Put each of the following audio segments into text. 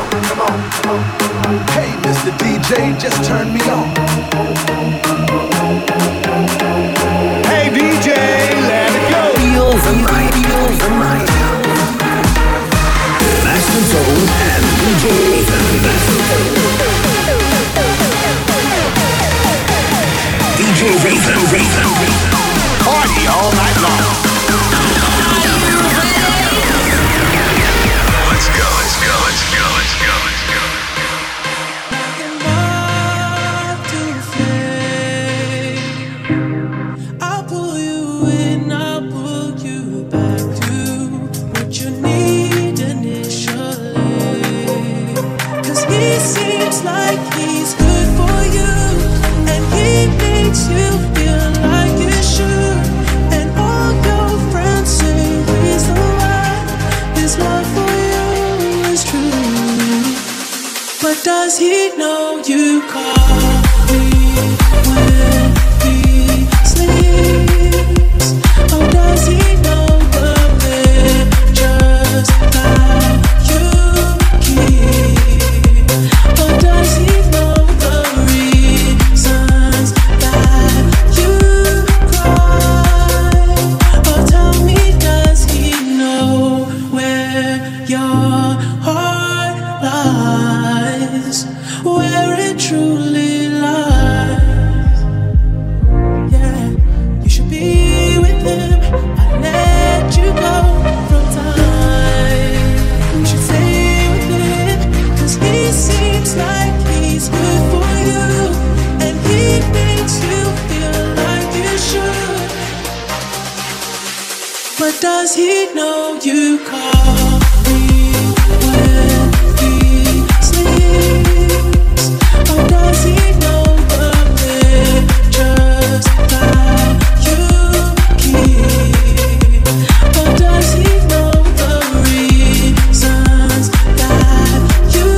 on, come on, come on. Hey, Mr. DJ, just turn me on. Hey, DJ, let it go. Feel the night, feel the night. Master Tone and DJ Rhythm. DJ Rhythm, party all night long. Does he know you call me when he sleeps? Or does he know the pictures that you keep? Or does he know the reasons that you cry? Or tell me, does he know where your heart lies? Where it truly lies. Yeah, you should be with him. I let you go from time. You should stay with him, cause he seems like he's good for you, and he makes you feel like you should. But does he know you call me when he sleeps? Does he know the pictures that you keep? Or does he know the reasons that you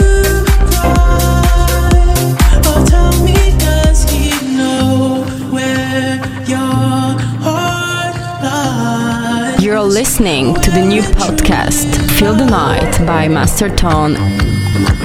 cry? Or tell me, does he know where your heart lies? You're listening to the new podcast, Feel the Night by Master Tone. Gotta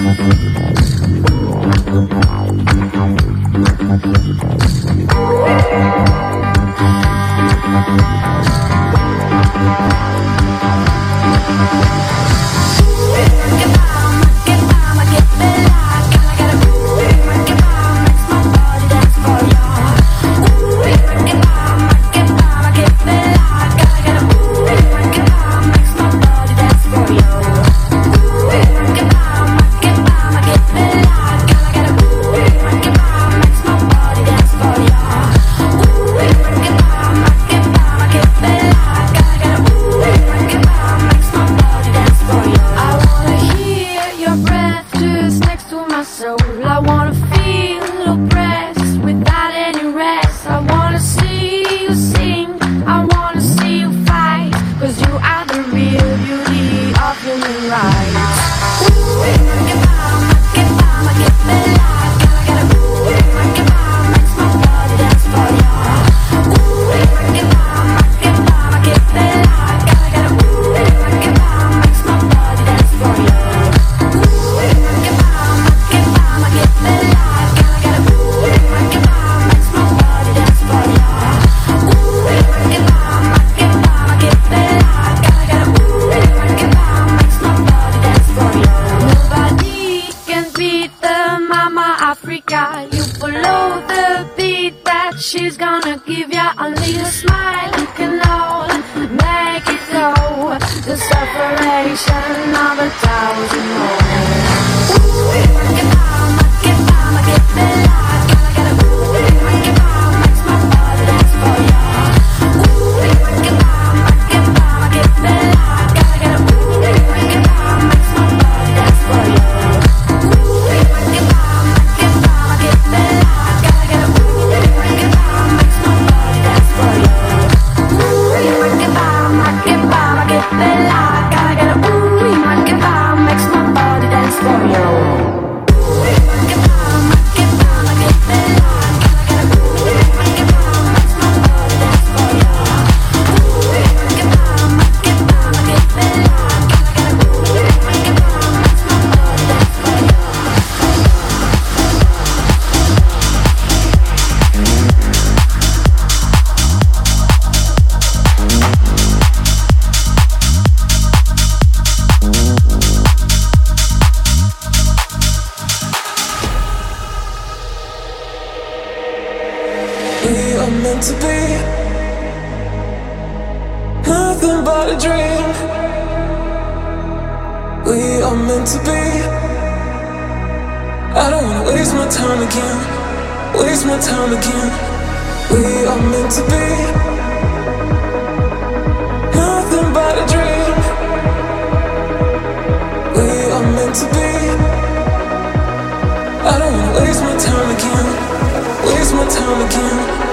get a ooh, I can buy, makes my body. meant to be, nothing but a dream. We are meant to be. I don't wanna waste my time again, waste my time again. We are meant to be, nothing but a dream. We are meant to be. I don't wanna waste my time again, waste my time again.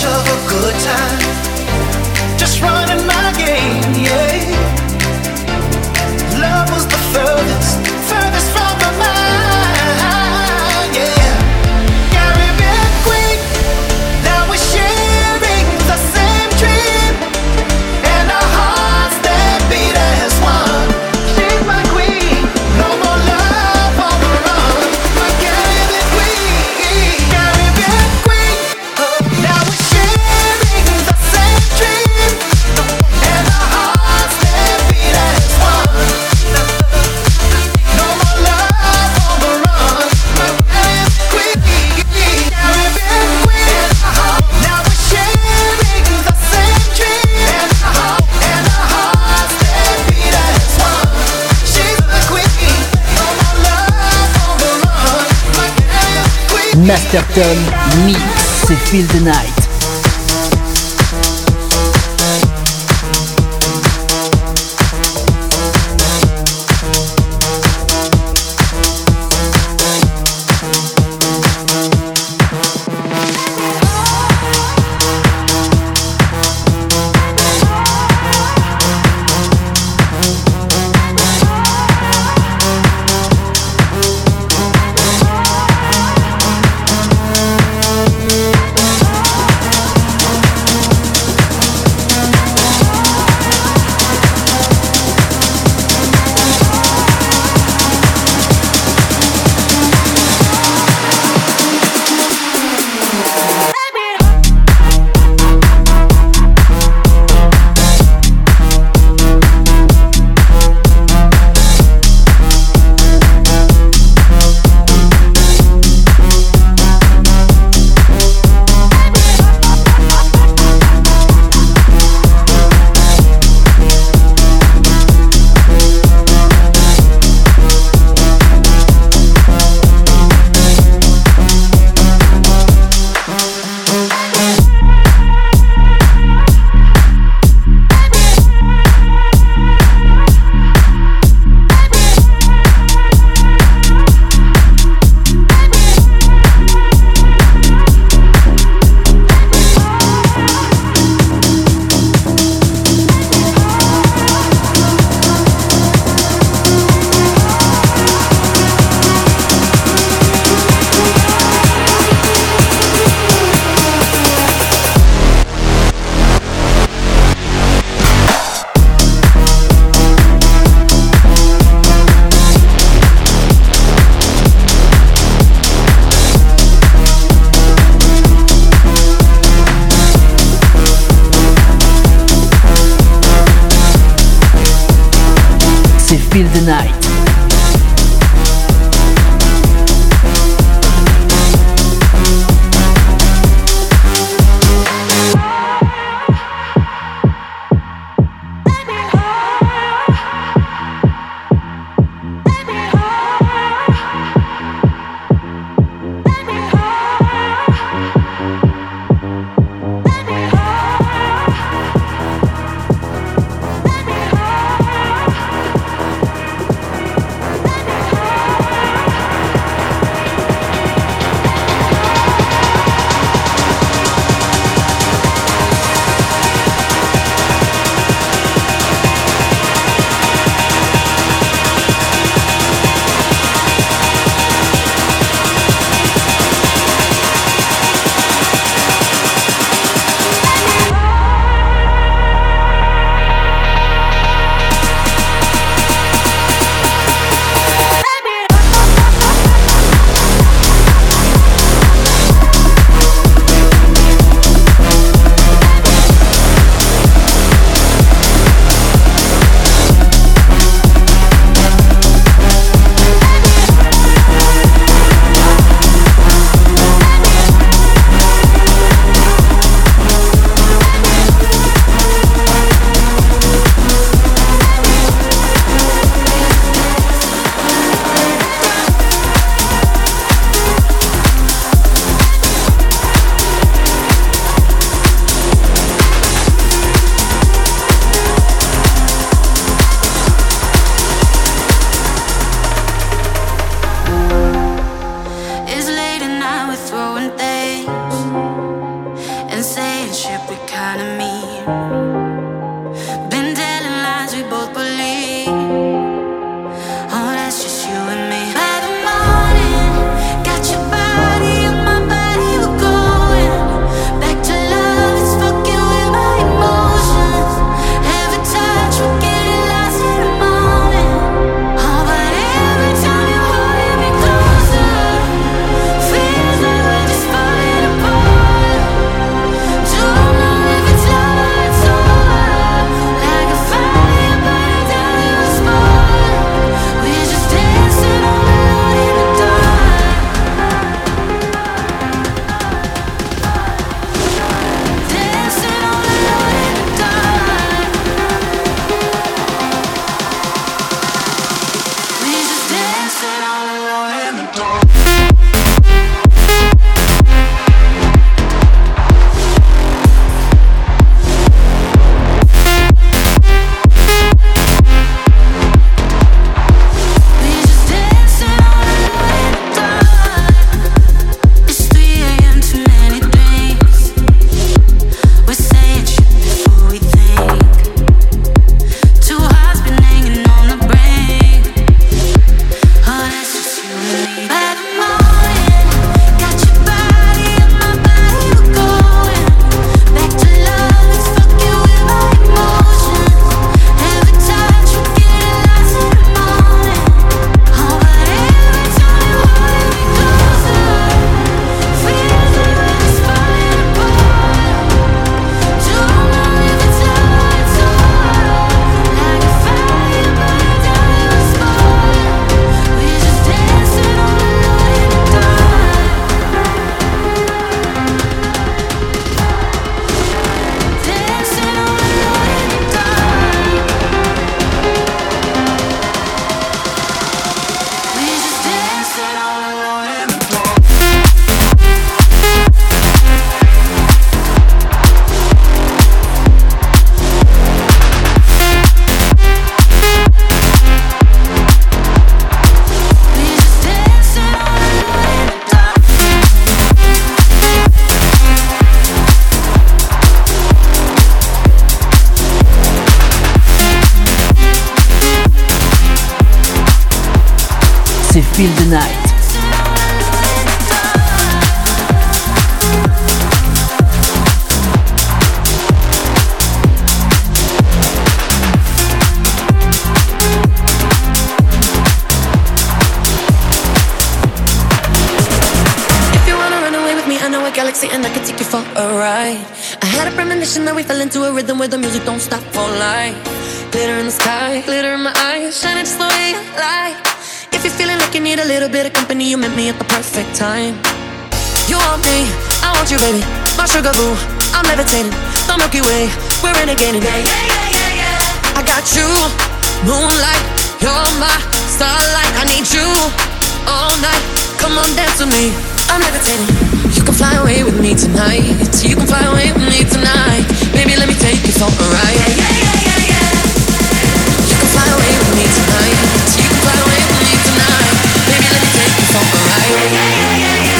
much of a good time, just running my game, yeah. Love was the furthest, furthest from my mind, yeah. Gotta be quick, now we're sharing the same dream, and our hearts that beat as one. She's my queen, no more love on the run, but gotta be quick, now we're sharing the same dream, and our hearts that beat as one. No more love on the run, but gotta be quick, now we're sharing the same dream, and our hearts that beat as one. She's my queen, no more love on the run, but gotta be quick. Master Tone Mix, c'est Feel the Night. Feel the night. Say c'est Feel the Night. And I could take you for a ride. I had a premonition that we fell into a rhythm where the music don't stop for life. Glitter in the sky, glitter in my eyes, shining just the way I like. If you're feeling like you need a little bit of company, you met me at the perfect time. You want me, I want you, baby. My sugar boo, I'm levitating. The Milky Way, we're renegading. Yeah, yeah, yeah, yeah, yeah. I got you, moonlight, you're my starlight. I need you all night. Come on, dance with me. I'm levitating. You can fly away with me tonight. You can fly away with me tonight. Baby, let me take you for a ride. Yeah, yeah, yeah, yeah. You can fly away with me tonight. You can fly away with me tonight. Baby, let me take you for a ride. Yeah, yeah, yeah, yeah.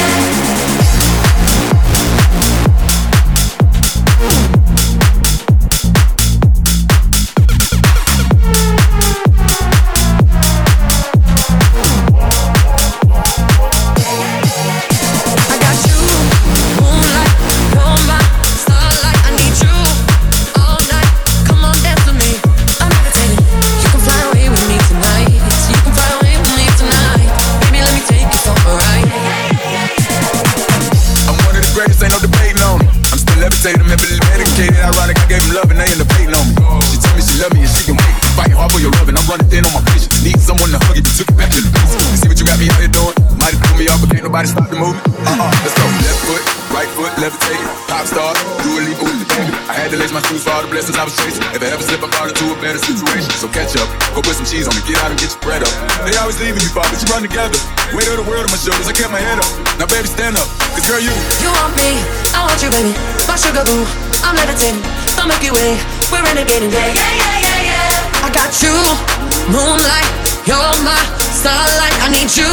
I was chasing. If I ever slip, I fall into a better situation. So catch up, go put some cheese on me, get out and get your bread up. They always leaving you, far, but you run together. Weight of the world on my shoulders, I kept my head up. Now baby, stand up, cause girl, you want me, I want you, baby. My sugar boo, I'm levitating. The Milky Way, we're renegading. Yeah, yeah, yeah, yeah, yeah. I got you, moonlight, you're my starlight. I need you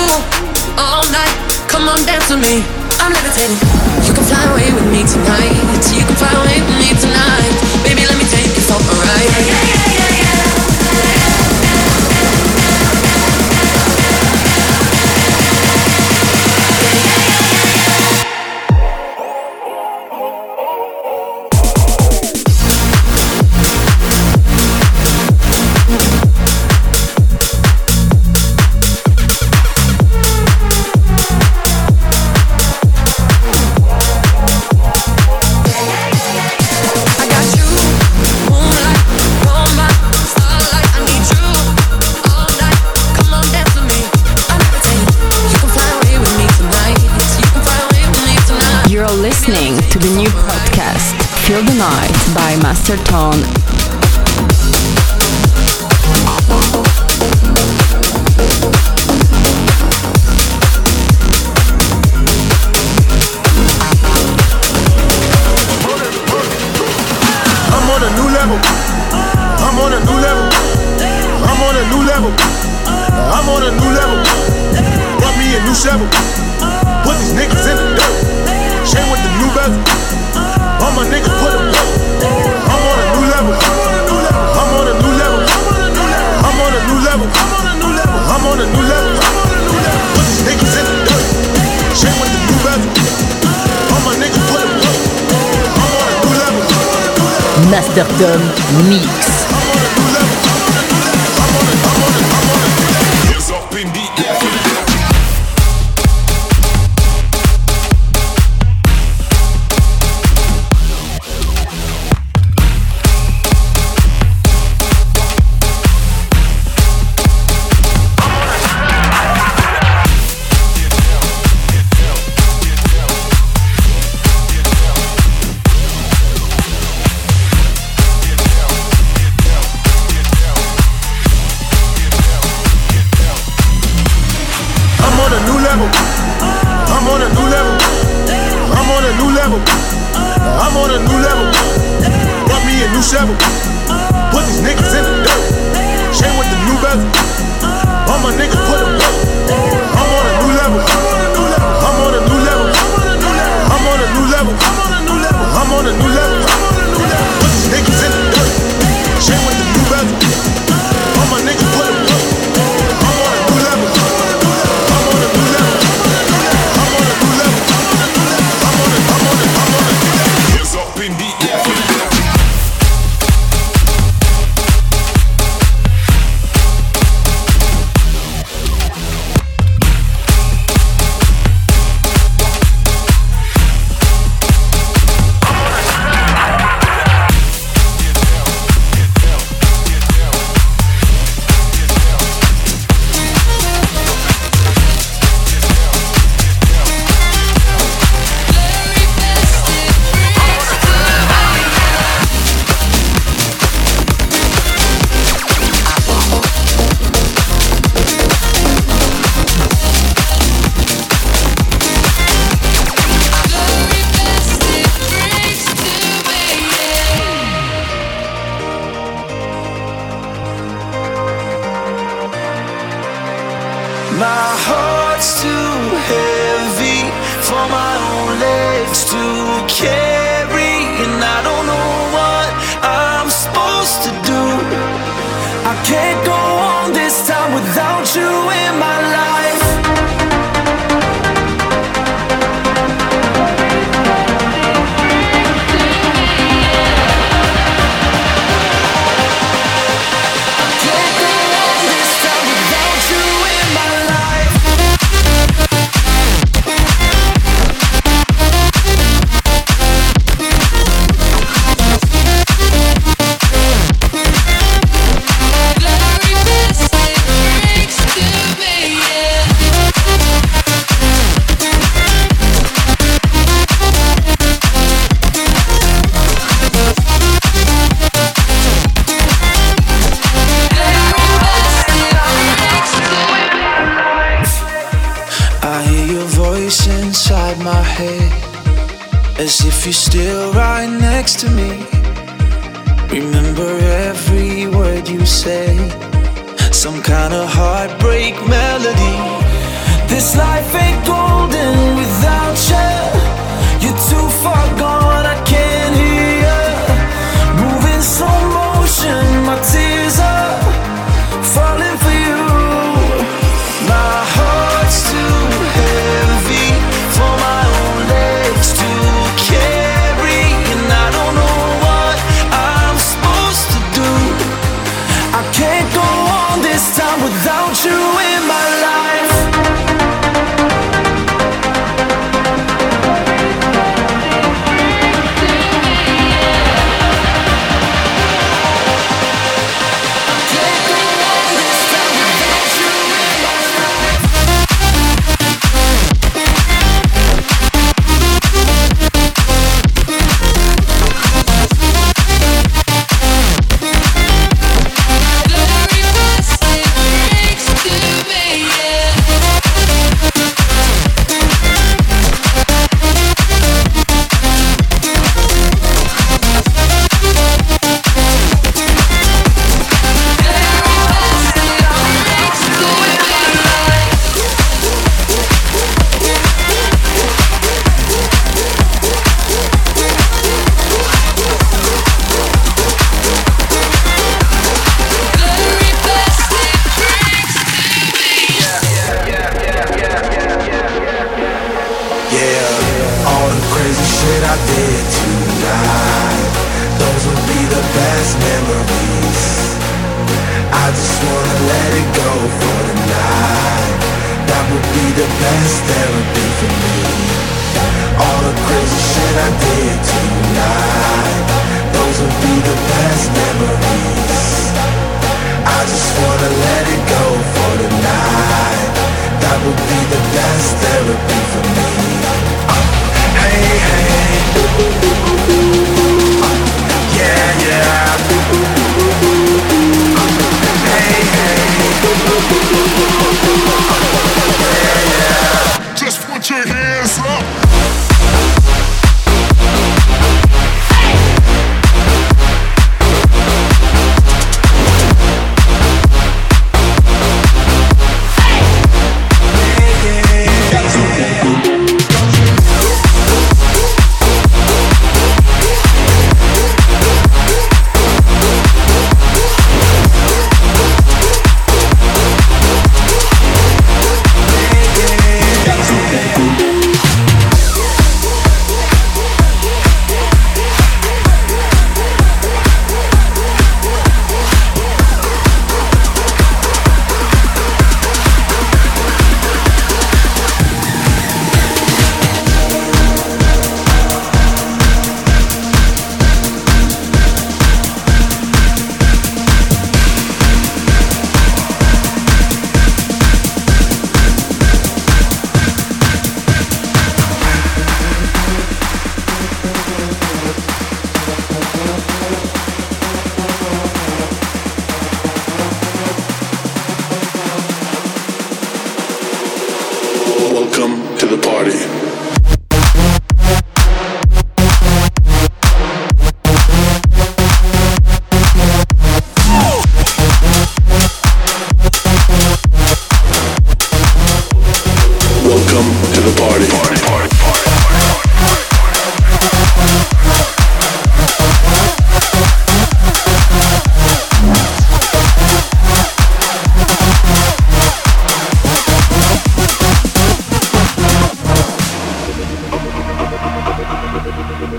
all night. Come on, dance with me, I'm levitating. You can fly away with me tonight. You can fly away with me tonight. Baby, let me take you for a ride. Yeah, yeah, yeah, yeah, yeah. Listening to the new podcast Feel the Night by Master Tone. Master Tone Mix. legs to carry, and I don't know what I'm supposed to do. I can't go on this time without you in my life. As if you're still right next to me. Remember every word you say. Some kind of heartbreak melody. This life ain't golden without you. You're too far gone, I can't hear you. Moving slow motion, my tears are falling for you. My heart's too heavy for my own legs to carry, and I don't know what I'm supposed to do. I can't go on this time without you in my life.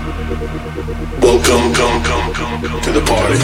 Welcome, come to the party.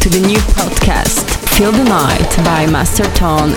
To the new podcast, Feel the Night by Master Tone.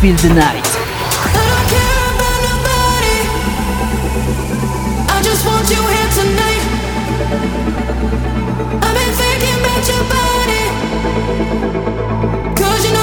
Feel the night. I don't care about nobody. I just want you here tonight. I've been thinking about your body, 'cause you know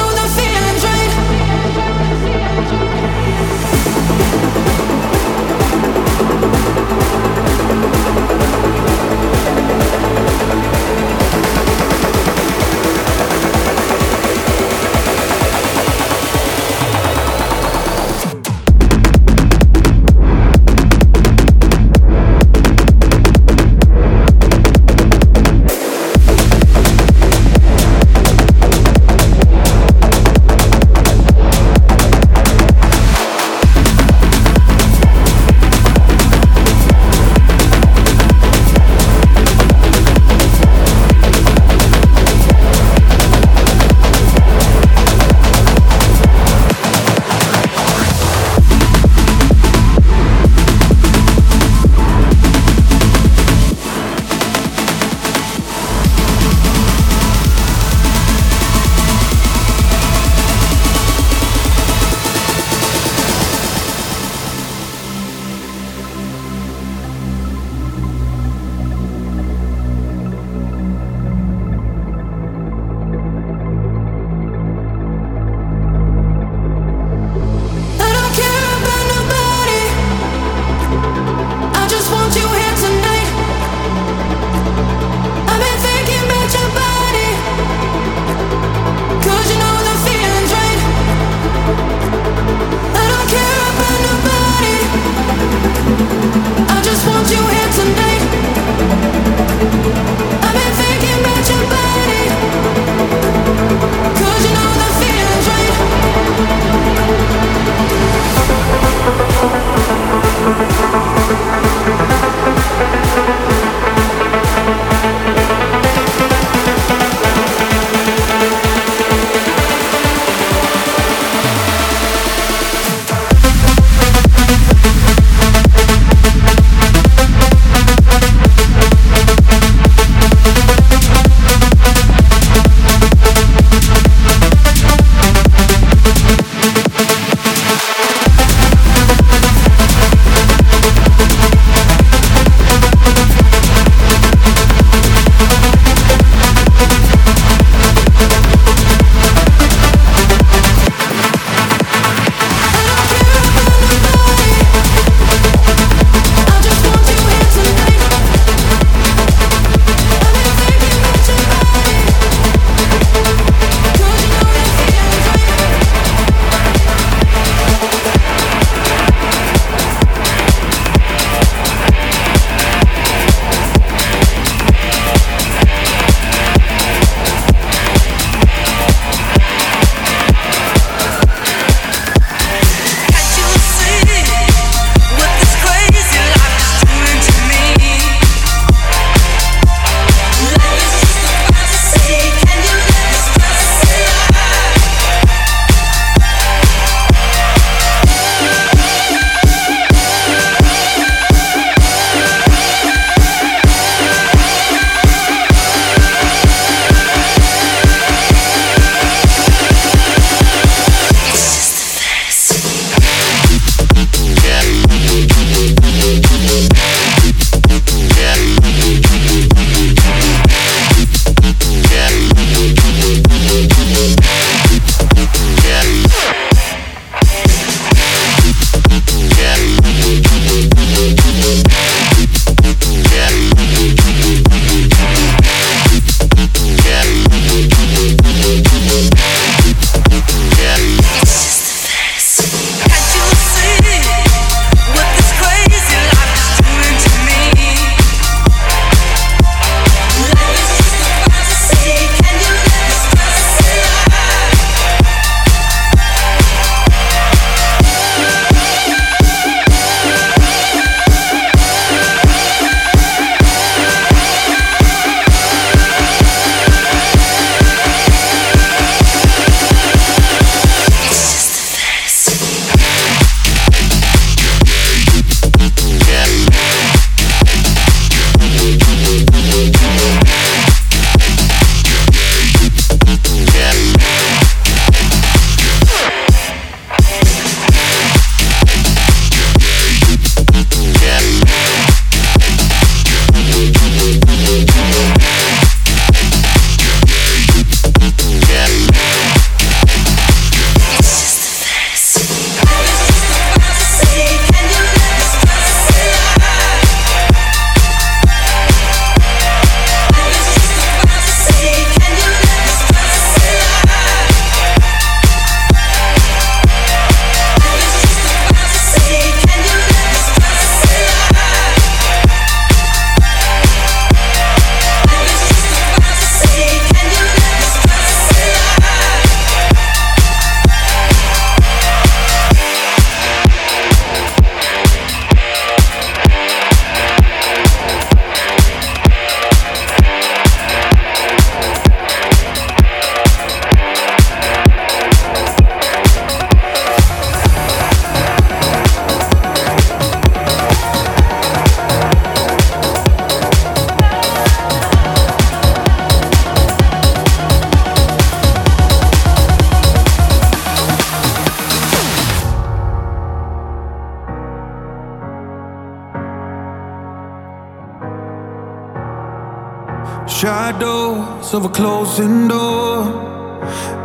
wide doors of a closing door.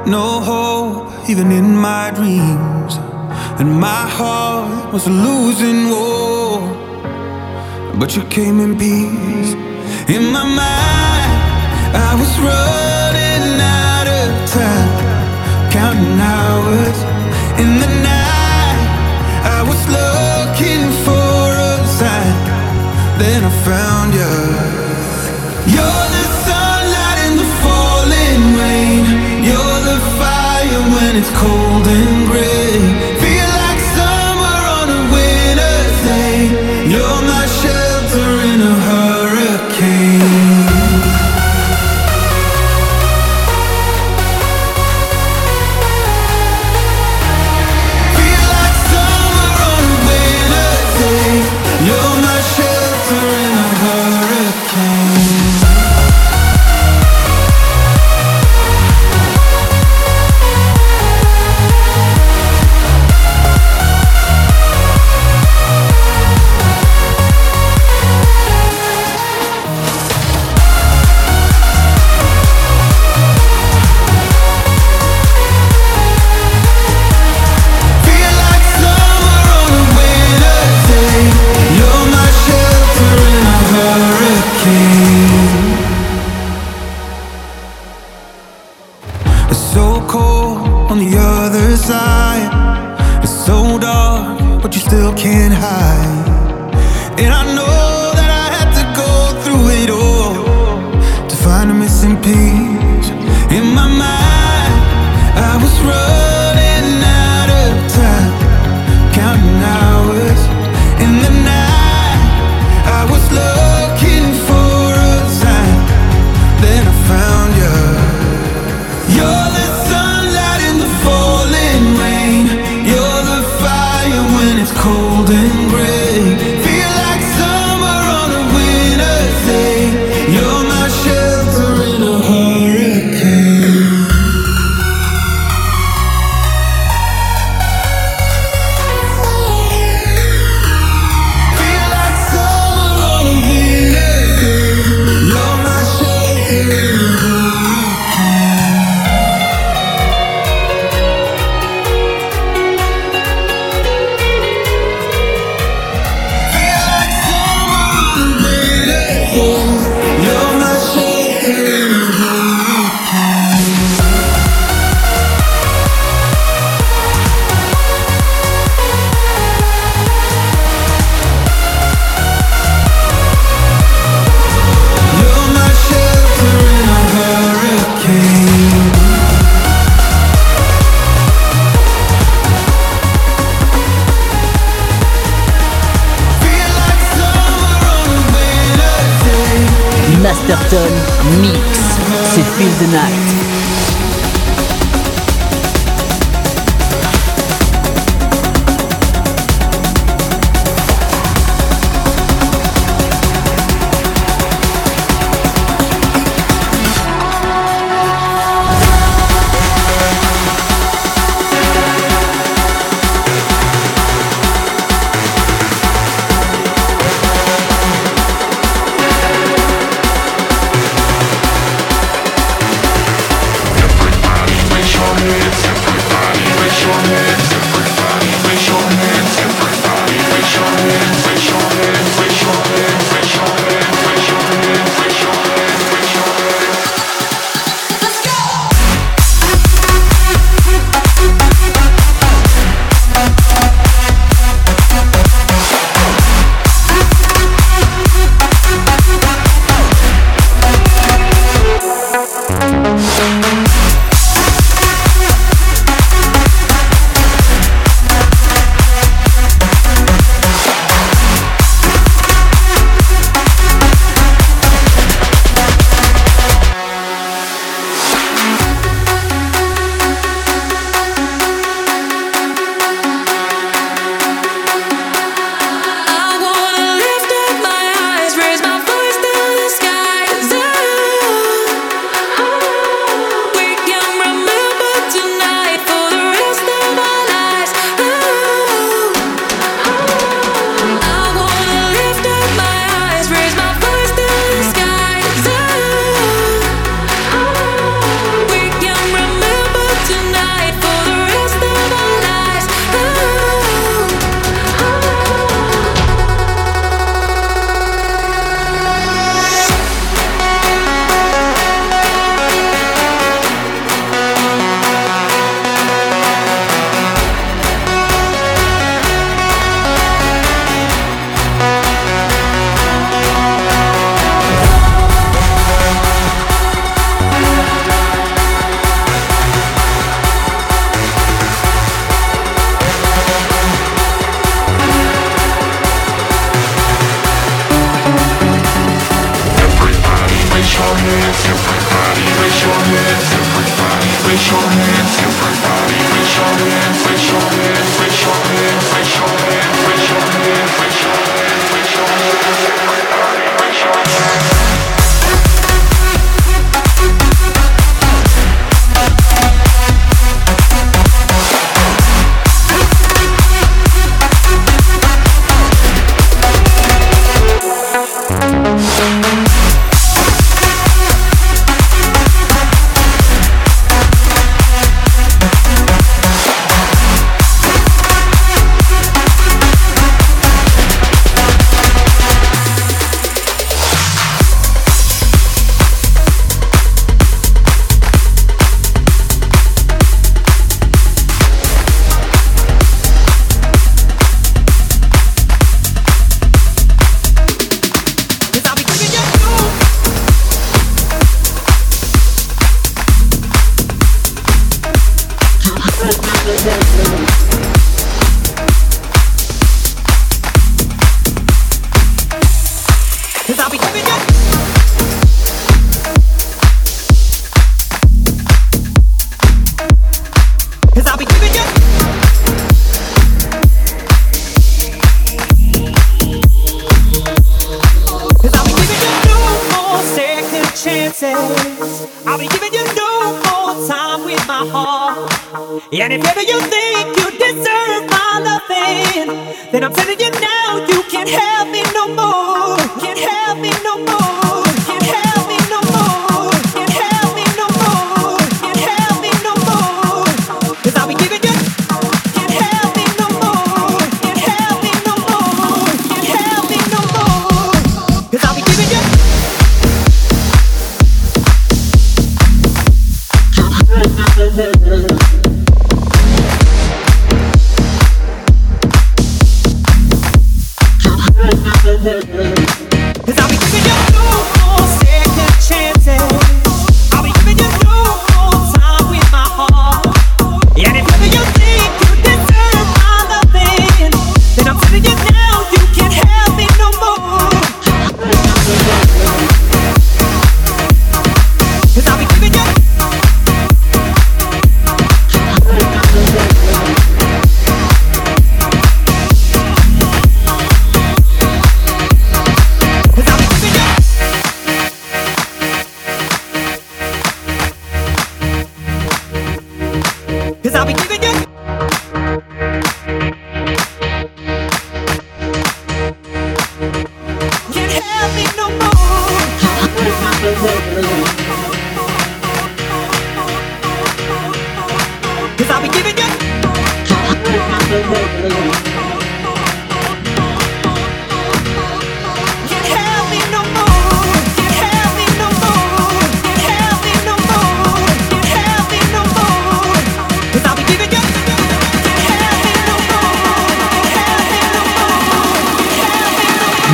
No hope even in my dreams, and my heart was a losing war. But you came in peace. In my mind I was running out of time, counting hours in the night. I was looking for a sign, then I found you. You're the sunlight in the falling rain. You're the fire when it's cold and gray. Feel like summer on a winter's day. You're my shelter in a hurricane. Master Tone Mix, c'est Feel the Night.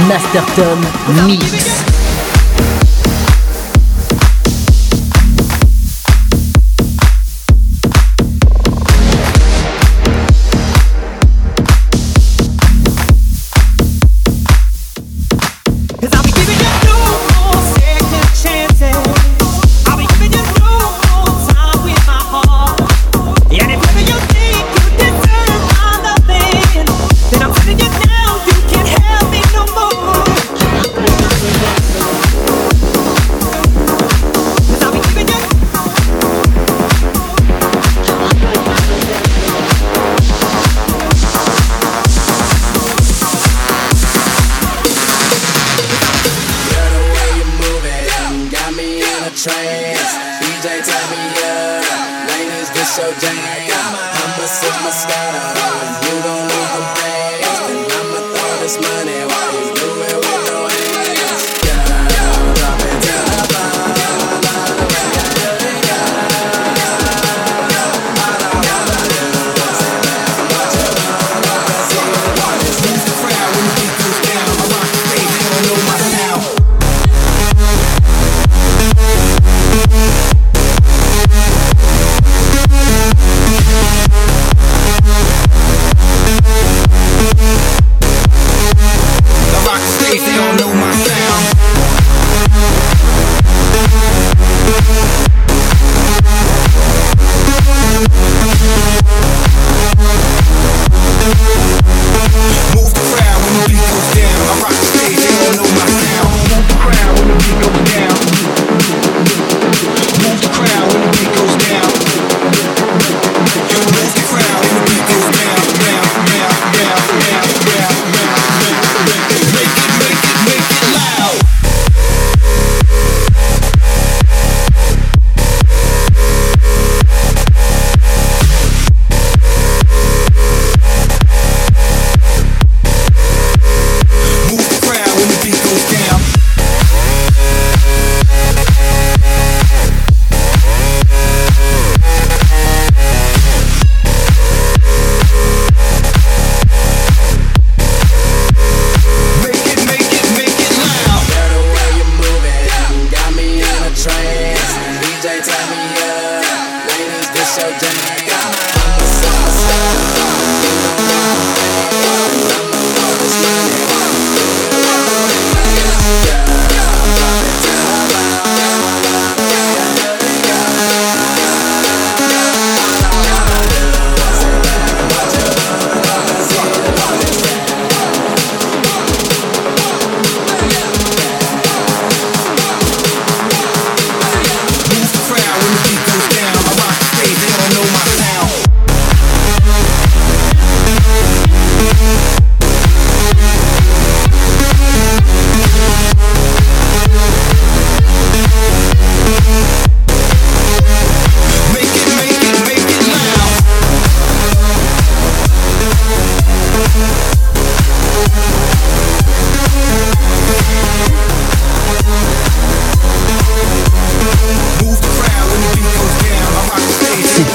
Master Tone Mix.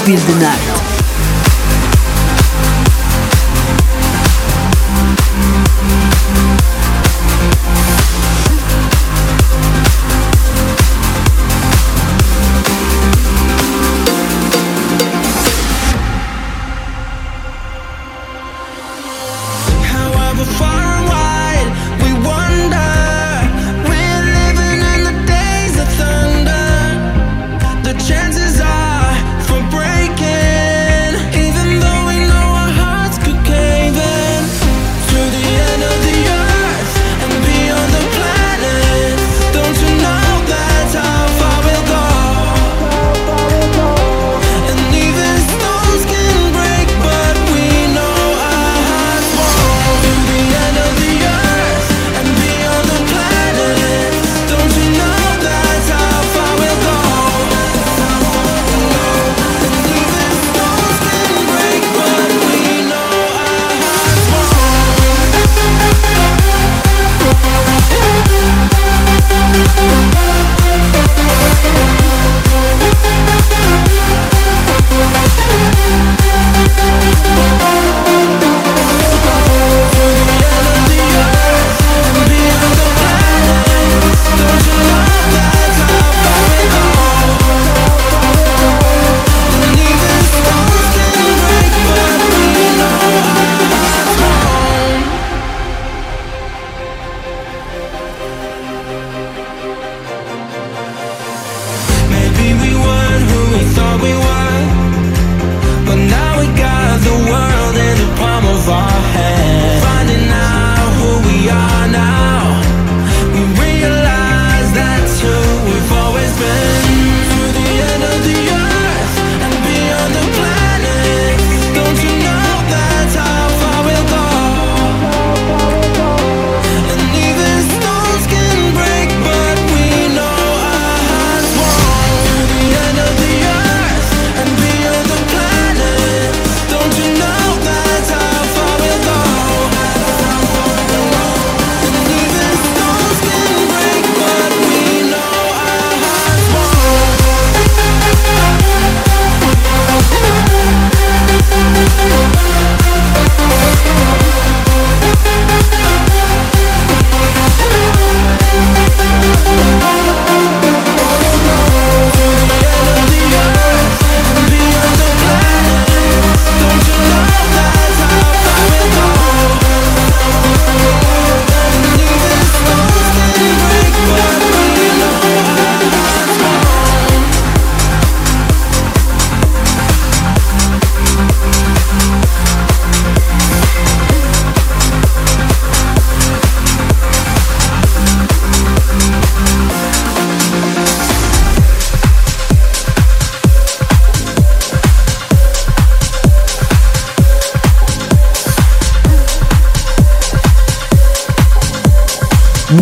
Feel the night.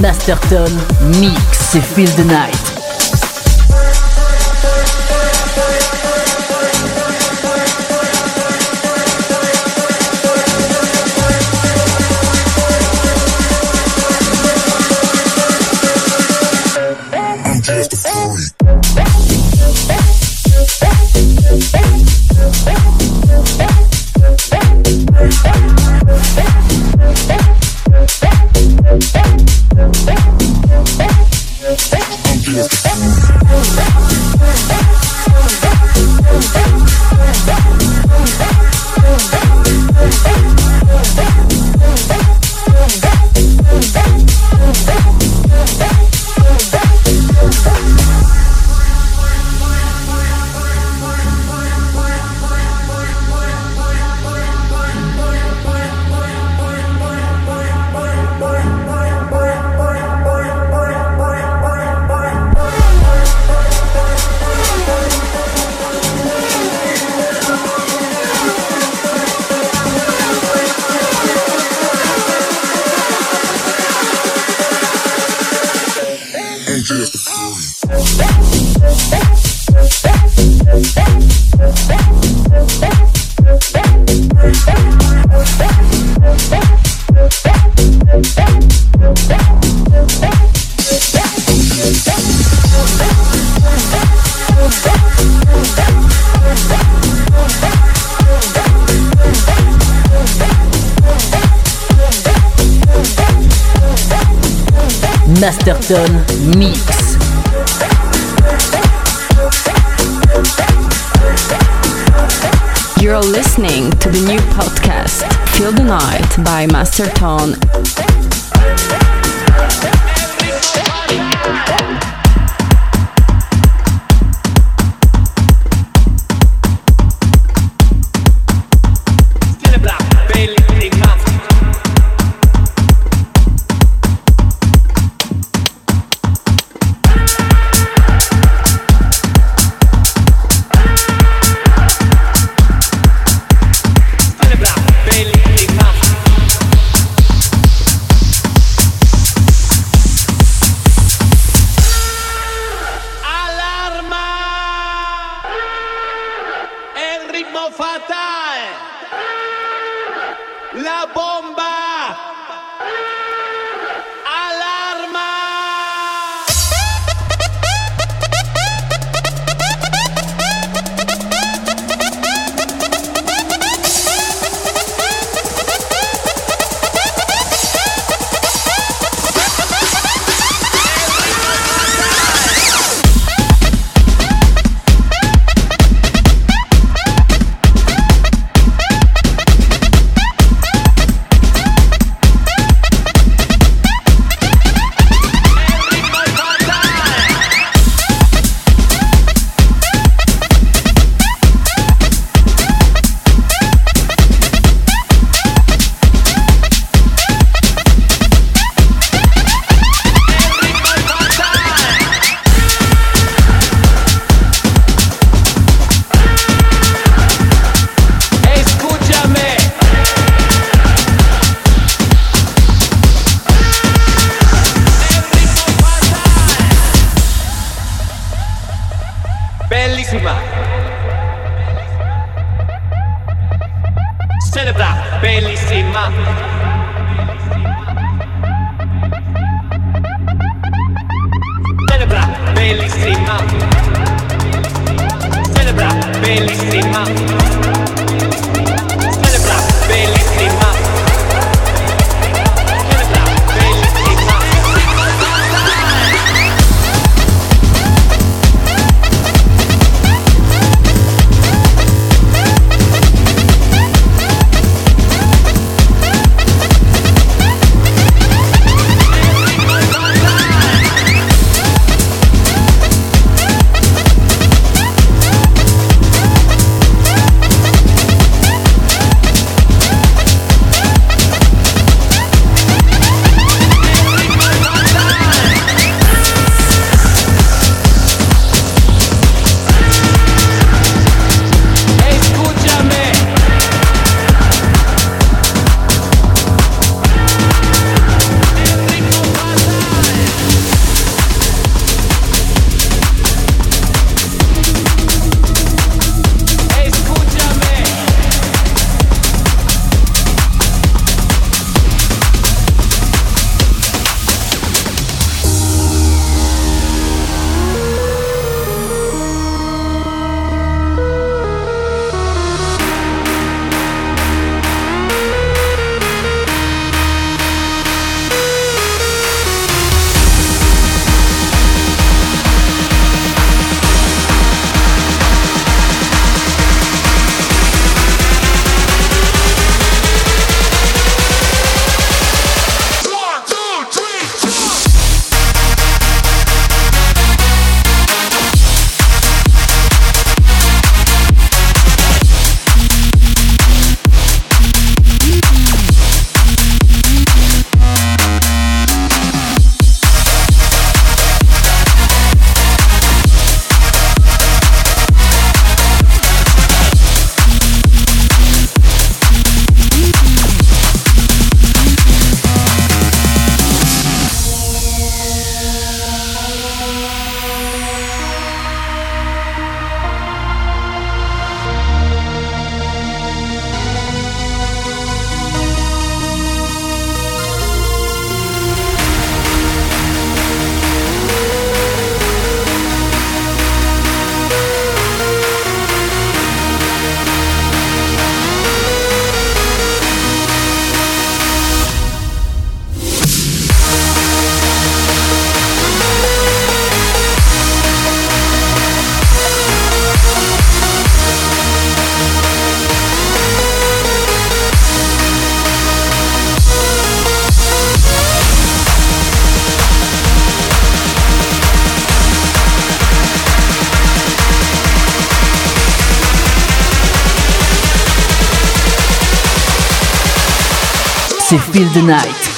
Master Tone mix et Feel the Night. Master Tone Mix. You're listening to the new podcast Feel the Night by Master Tone. c'est Feel the Night.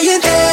saying that.